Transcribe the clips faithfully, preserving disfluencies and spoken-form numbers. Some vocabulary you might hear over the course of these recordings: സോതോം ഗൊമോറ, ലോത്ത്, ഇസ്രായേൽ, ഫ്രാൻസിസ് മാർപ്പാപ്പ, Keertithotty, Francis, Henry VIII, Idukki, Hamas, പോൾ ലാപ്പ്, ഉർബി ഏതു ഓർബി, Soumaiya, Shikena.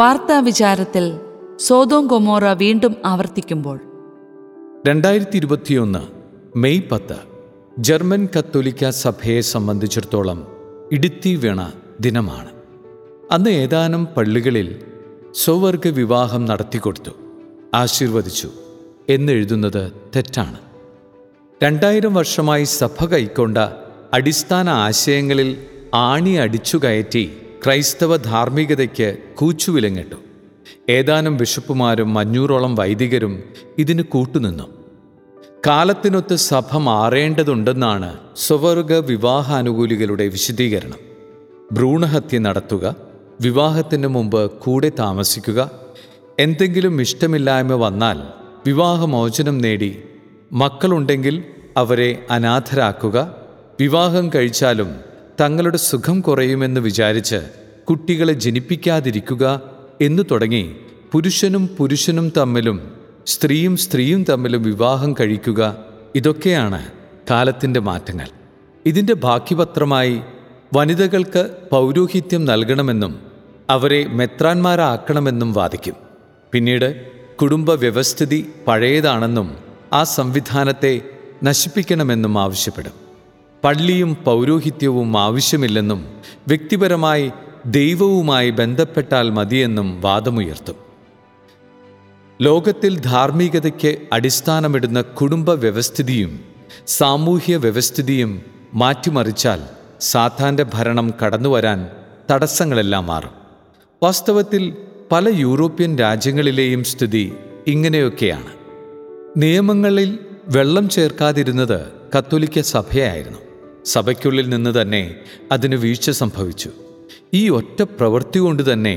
വാർത്താവിചാരത്തിൽ സോതോം ഗൊമോറ വീണ്ടും ആവർത്തിക്കുമ്പോൾ രണ്ടായിരത്തി ഇരുപത്തിയൊന്ന് മെയ് പത്ത് ജർമ്മൻ കത്തോലിക്ക സഭയെ സംബന്ധിച്ചിടത്തോളം ഇടുത്തി വീണ ദിനമാണ്. അന്ന് ഏതാനും പള്ളികളിൽ സ്വവർഗ വിവാഹം നടത്തിക്കൊടുത്തു, ആശീർവദിച്ചു എന്നെഴുതുന്നത് തെറ്റാണ്. രണ്ടായിരം വർഷമായി സഭ കൈക്കൊണ്ട അടിസ്ഥാന ആശയങ്ങളിൽ ആണി അടിച്ചു കയറ്റി ക്രൈസ്തവ ധാർമ്മികതയ്ക്ക് കൂച്ചുവിലങ്ങിട്ടു. ഏതാനും ബിഷപ്പുമാരും അഞ്ഞൂറോളം വൈദികരും ഇതിന് കൂട്ടുനിന്നു. കാലത്തിനൊത്ത് സഭ മാറേണ്ടതുണ്ടെന്നാണ് സ്വവർഗ വിവാഹാനുകൂലികളുടെ വിശദീകരണം. ഭ്രൂണഹത്യ നടത്തുക, വിവാഹത്തിന് മുമ്പ് കൂടെ താമസിക്കുക, എന്തെങ്കിലും ഇഷ്ടമില്ലായ്മ വന്നാൽ വിവാഹമോചനം നേടി മക്കളുണ്ടെങ്കിൽ അവരെ അനാഥരാക്കുക, വിവാഹം കഴിച്ചാലും തങ്ങളുടെ സുഖം കുറയുമെന്ന് വിചാരിച്ച് കുട്ടികളെ ജനിപ്പിക്കാതിരിക്കുക എന്നു തുടങ്ങി പുരുഷനും പുരുഷനും തമ്മിലും സ്ത്രീയും സ്ത്രീയും തമ്മിലും വിവാഹം കഴിക്കുക, ഇതൊക്കെയാണ് കാലത്തിൻ്റെ മാറ്റങ്ങൾ. ഇതിൻ്റെ ബാക്കിപത്രമായി വനിതകൾക്ക് പൗരോഹിത്യം നൽകണമെന്നും അവരെ മെത്രാന്മാരാക്കണമെന്നും വാദിക്കും. പിന്നീട് കുടുംബ വ്യവസ്ഥിതി പഴയതാണെന്നും ആ സംവിധാനത്തെ നശിപ്പിക്കണമെന്നും ആവശ്യപ്പെടും. പള്ളിയും പൗരോഹിത്യവും ആവശ്യമില്ലെന്നും വ്യക്തിപരമായി ദൈവവുമായി ബന്ധപ്പെട്ടാൽ മതിയെന്നും വാദമുയർത്തും. ലോകത്തിൽ ധാർമ്മികതയ്ക്ക് അടിസ്ഥാനമിടുന്ന കുടുംബ വ്യവസ്ഥിതിയും സാമൂഹ്യ വ്യവസ്ഥിതിയും മാറ്റിമറിച്ചാൽ സാത്താൻ്റെ ഭരണം കടന്നുവരാൻ തടസ്സങ്ങളെല്ലാം മാറും. വാസ്തവത്തിൽ പല യൂറോപ്യൻ രാജ്യങ്ങളിലെയും സ്ഥിതി ഇങ്ങനെയൊക്കെയാണ്. നിയമങ്ങളിൽ വെള്ളം ചേർക്കാതിരുന്നത് കത്തോലിക്ക സഭയായിരുന്നു. സഭയ്ക്കുള്ളിൽ നിന്ന് തന്നെ അതിന് വീഴ്ച സംഭവിച്ചു. ഈ ഒറ്റ പ്രവൃത്തി കൊണ്ട് തന്നെ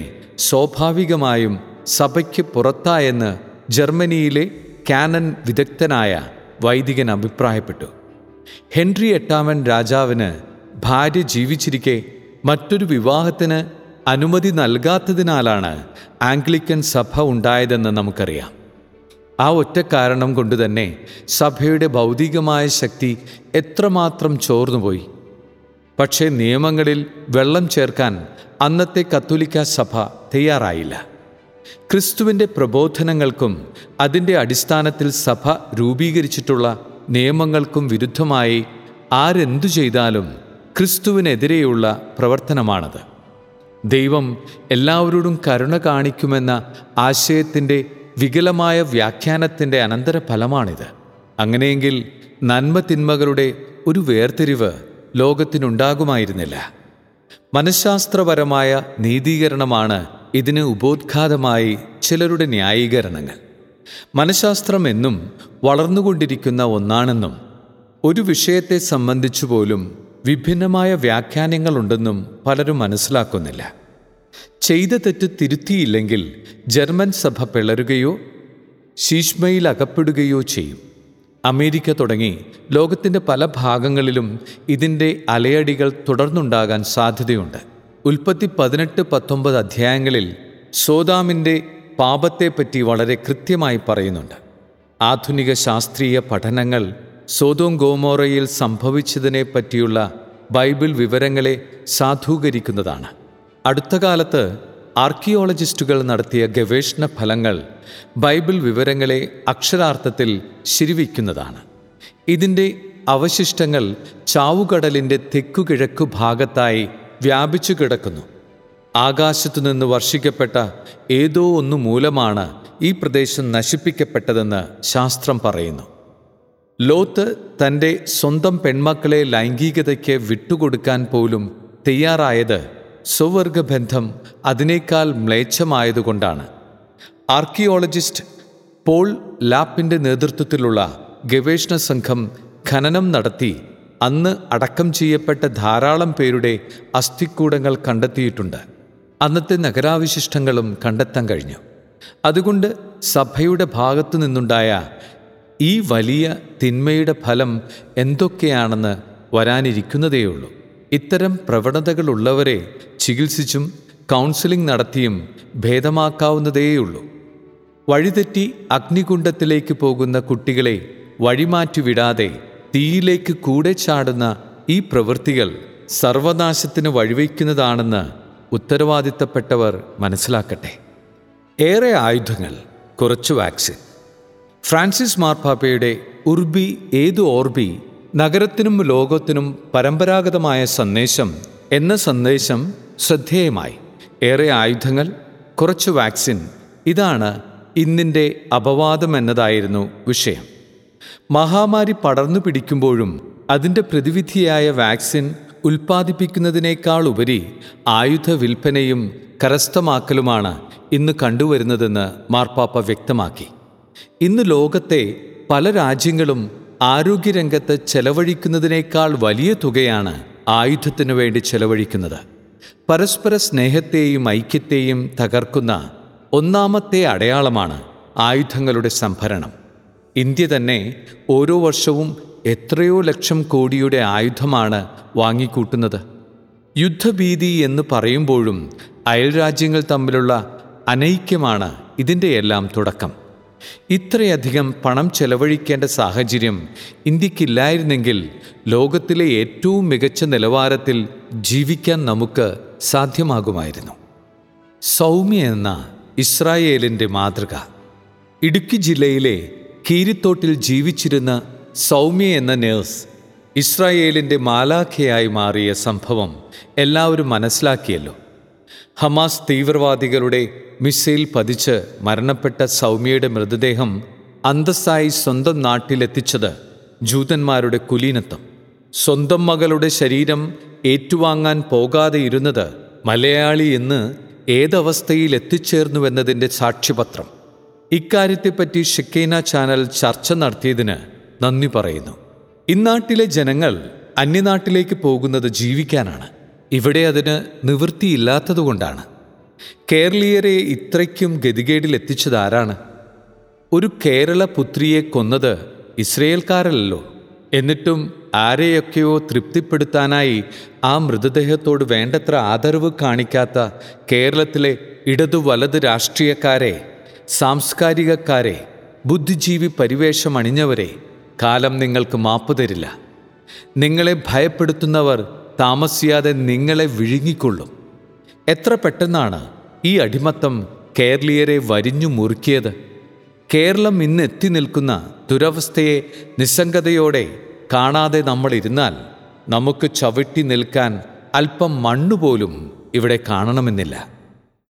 സ്വാഭാവികമായും സഭയ്ക്ക് പുറത്തായെന്ന് ജർമ്മനിയിലെ കാനൻ വിദഗ്ധനായ വൈദികൻ അഭിപ്രായപ്പെട്ടു. ഹെൻറി എട്ടാമൻ രാജാവിന് ഭാര്യ ജീവിച്ചിരിക്കെ മറ്റൊരു വിവാഹത്തിന് അനുമതി നൽകാത്തതിനാലാണ് ആംഗ്ലിക്കൻ സഭ ഉണ്ടായതെന്ന് നമുക്കറിയാം. ആ ഒറ്റ കാരണം കൊണ്ട് തന്നെ സഭയുടെ ഭൗതികമായ ശക്തി എത്രമാത്രം ചോർന്നുപോയി. പക്ഷേ നിയമങ്ങളിൽ വെള്ളം ചേർക്കാൻ അന്നത്തെ കത്തോലിക്ക സഭ തയ്യാറായില്ല. ക്രിസ്തുവിൻ്റെ പ്രബോധനങ്ങൾക്കും അതിൻ്റെ അടിസ്ഥാനത്തിൽ സഭ രൂപീകരിച്ചിട്ടുള്ള നിയമങ്ങൾക്കും വിരുദ്ധമായി ആരെന്തു ചെയ്താലും ക്രിസ്തുവിനെതിരെയുള്ള പ്രവർത്തനമാണത്. ദൈവം എല്ലാവരോടും കരുണ കാണിക്കുമെന്ന ആശയത്തിൻ്റെ വികലമായ വ്യാഖ്യാനത്തിൻ്റെ അനന്തരഫലമാണിത്. അങ്ങനെയെങ്കിൽ നന്മ തിന്മകളുടെ ഒരു വേർതിരിവ് ലോകത്തിനുണ്ടാകുമായിരുന്നില്ല. മനഃശാസ്ത്രപരമായ നീതീകരണമാണ് ഇതിന് ഉപോദ്ഘാതമായി ചിലരുടെ ന്യായീകരണങ്ങൾ. മനഃശാസ്ത്രം എന്നും വളർന്നുകൊണ്ടിരിക്കുന്ന ഒന്നാണെന്നും ഒരു വിഷയത്തെ സംബന്ധിച്ചു പോലും വിഭിന്നമായ വ്യാഖ്യാനങ്ങളുണ്ടെന്നും പലരും മനസ്സിലാക്കുന്നില്ല. ചെയ്ത തെറ്റ് തിരുത്തിയില്ലെങ്കിൽ ജർമ്മൻ സഭ പിളരുകയോ ശീശ്മയിൽ അകപ്പെടുകയോ ചെയ്യും. അമേരിക്ക തുടങ്ങി ലോകത്തിൻ്റെ പല ഭാഗങ്ങളിലും ഇതിൻ്റെ അലയടികൾ തുടർന്നുണ്ടാകാൻ സാധ്യതയുണ്ട്. ഉൽപ്പത്തി പതിനെട്ട് പത്തൊമ്പത് അധ്യായങ്ങളിൽ സോതാമിൻ്റെ പാപത്തെപ്പറ്റി വളരെ കൃത്യമായി പറയുന്നുണ്ട്. ആധുനിക ശാസ്ത്രീയ പഠനങ്ങൾ സോതോം ഗോമോറയിൽ സംഭവിച്ചതിനെ പറ്റിയുള്ള ബൈബിൾ വിവരങ്ങളെ സാധൂകരിക്കുന്നതാണ്. അടുത്ത കാലത്ത് ആർക്കിയോളജിസ്റ്റുകൾ നടത്തിയ ഗവേഷണ ഫലങ്ങൾ ബൈബിൾ വിവരങ്ങളെ അക്ഷരാർത്ഥത്തിൽ ശരിവയ്ക്കുന്നതാണ്. ഇതിൻ്റെ അവശിഷ്ടങ്ങൾ ചാവുകടലിൻ്റെ തെക്കുകിഴക്കു ഭാഗത്തായി വ്യാപിച്ചു കിടക്കുന്നു. ആകാശത്തുനിന്ന് വർഷിക്കപ്പെട്ട ഏതോ ഒന്ന് മൂലമാണ് ഈ പ്രദേശം നശിപ്പിക്കപ്പെട്ടതെന്ന് ശാസ്ത്രം പറയുന്നു. ലോത്ത് തൻ്റെ സ്വന്തം പെൺമക്കളെ ലൈംഗികതയ്ക്ക് വിട്ടുകൊടുക്കാൻ പോലും തയ്യാറായത് സ്വവർഗബന്ധം അതിനേക്കാൾ മ്ലേച്ഛമായതുകൊണ്ടാണ്. ആർക്കിയോളജിസ്റ്റ് പോൾ ലാപ്പിൻ്റെ നേതൃത്വത്തിലുള്ള ഗവേഷണ സംഘം ഖനനം നടത്തി അന്ന് അടക്കം ചെയ്യപ്പെട്ട ധാരാളം പേരുടെ അസ്ഥിക്കൂടങ്ങൾ കണ്ടെത്തിയിട്ടുണ്ട്. അന്നത്തെ നഗരാവശിഷ്ടങ്ങളും കണ്ടെത്താൻ കഴിഞ്ഞു. അതുകൊണ്ട് സഭയുടെ ഭാഗത്തു നിന്നുണ്ടായ ഈ വലിയ തിന്മയുടെ ഫലം എന്തൊക്കെയാണെന്ന് വരാനിരിക്കുന്നതേയുള്ളൂ. ഇത്തരം പ്രവണതകളുള്ളവരെ ചികിത്സിച്ചും കൗൺസിലിംഗ് നടത്തിയും ഭേദമാക്കാവുന്നതേയുള്ളൂ. വഴിതെറ്റി അഗ്നികുണ്ഡത്തിലേക്ക് പോകുന്ന കുട്ടികളെ വഴിമാറ്റിവിടാതെ തീയിലേക്ക് കൂടെ ചാടുന്ന ഈ പ്രവൃത്തികൾ സർവനാശത്തിന് വഴിവെക്കുന്നതാണെന്ന് ഉത്തരവാദിത്തപ്പെട്ടവർ മനസ്സിലാക്കട്ടെ. ഏറെ ആയുധങ്ങൾ, കുറച്ച് വാക്സിൻ. ഫ്രാൻസിസ് മാർപ്പാപ്പയുടെ ഉർബി ഏതു ഓർബി നഗരത്തിനും ലോകത്തിനും പരമ്പരാഗതമായ സന്ദേശം എന്ന സന്ദേശം ശ്രദ്ധേയമായി. ഏറെ ആയുധങ്ങൾ, കുറച്ച് വാക്സിൻ, ഇതാണ് ഇന്നിൻ്റെ അപവാദം എന്നതായിരുന്നു വിഷയം. മഹാമാരി പടർന്നു പിടിക്കുമ്പോഴും അതിൻ്റെ പ്രതിവിധിയായ വാക്സിൻ ഉൽപ്പാദിപ്പിക്കുന്നതിനേക്കാളുപരി ആയുധ വിൽപ്പനയും കരസ്ഥമാക്കലുമാണ് ഇന്ന് കണ്ടുവരുന്നതെന്ന് മാർപ്പാപ്പ വ്യക്തമാക്കി. ഇന്ന് ലോകത്തെ പല രാജ്യങ്ങളും ആരോഗ്യരംഗത്ത് ചെലവഴിക്കുന്നതിനേക്കാൾ വലിയ തുകയാണ് ആയുധത്തിനു വേണ്ടി ചെലവഴിക്കുന്നത്. പരസ്പര സ്നേഹത്തെയും ഐക്യത്തെയും തകർക്കുന്ന ഒന്നാമത്തെ അടയാളമാണ് ആയുധങ്ങളുടെ സംഭരണം. ഇന്ത്യ തന്നെ ഓരോ വർഷവും എത്രയോ ലക്ഷം കോടിയുടെ ആയുധമാണ് വാങ്ങിക്കൂട്ടുന്നത്. യുദ്ധഭീതി എന്ന് പറയുമ്പോഴും അയൽരാജ്യങ്ങൾ തമ്മിലുള്ള അനൈക്യമാണ് ഇതിൻ്റെയെല്ലാം തുടക്കം. ഇത്രയധികം പണം ചെലവഴിക്കേണ്ട സാഹചര്യം ഇന്ത്യക്കില്ലായിരുന്നെങ്കിൽ ലോകത്തിലെ ഏറ്റവും മികച്ച നിലവാരത്തിൽ ജീവിക്കാൻ നമുക്ക് സാധ്യമാകുമായിരുന്നു. സൗമ്യ എന്ന ഇസ്രായേലിൻ്റെ മാതൃക. ഇടുക്കി ജില്ലയിലെ കീരിത്തോട്ടിൽ ജീവിച്ചിരുന്ന സൗമ്യ എന്ന നേഴ്സ് ഇസ്രായേലിൻ്റെ മാലാഖയായി മാറിയ സംഭവം എല്ലാവരും മനസ്സിലാക്കിയല്ലോ. ഹമാസ് തീവ്രവാദികളുടെ മിസൈൽ പതിച്ച് മരണപ്പെട്ട സൗമ്യയുടെ മൃതദേഹം അന്തസ്സായി സ്വന്തം നാട്ടിലെത്തിച്ചത് ജൂതന്മാരുടെ കുലീനത്വം. സ്വന്തം മകളുടെ ശരീരം ഏറ്റുവാങ്ങാൻ പോകാതെ ഇരുന്നത് മലയാളി ഇന്ന് ഏതവസ്ഥയിൽ എത്തിച്ചേർന്നുവെന്നതിൻ്റെ സാക്ഷ്യപത്രം. ഇക്കാര്യത്തെപ്പറ്റി ഷിക്കേന ചാനൽ ചർച്ച നടത്തിയതിന് നന്ദി പറയുന്നു. ഇന്നാട്ടിലെ ജനങ്ങൾ അന്യനാട്ടിലേക്ക് പോകുന്നത് ജീവിക്കാനാണ്. ഇവിടെ അതിന് നിവൃത്തിയില്ലാത്തതുകൊണ്ടാണ്. കേരളീയരെ ഇത്രയ്ക്കും ഗതികേടിലെത്തിച്ചതാരാണ്? ഒരു കേരള പുത്രിയെ കൊന്നത് ഇസ്രയേൽക്കാരല്ലോ. എന്നിട്ടും ആരെയൊക്കെയോ തൃപ്തിപ്പെടുത്താനായി ആ മൃതദേഹത്തോട് വേണ്ടത്ര ആദരവ് കാണിക്കാത്ത കേരളത്തിലെ ഇടതു വലത് രാഷ്ട്രീയക്കാരെ, സാംസ്കാരികക്കാരെ, ബുദ്ധിജീവി പരിവേഷം അണിഞ്ഞവരെ കാലം നിങ്ങൾക്ക് മാപ്പ് തരില്ല. നിങ്ങളെ ഭയപ്പെടുത്തുന്നവർ താമസിയാതെ നിങ്ങളെ വിഴുങ്ങിക്കൊള്ളും. എത്ര പെട്ടെന്നാണ് ഈ അടിമത്തം കേരളീയരെ വരിഞ്ഞു മുറുക്കിയത്! കേരളം ഇന്ന് എത്തി നിൽക്കുന്ന ദുരവസ്ഥയെ നിസ്സംഗതയോടെ കാണാതെ നമ്മളിരുന്നാൽ നമുക്ക് ചവിട്ടി നിൽക്കാൻ അല്പം മണ്ണുപോലും ഇവിടെ കാണണമെന്നില്ല.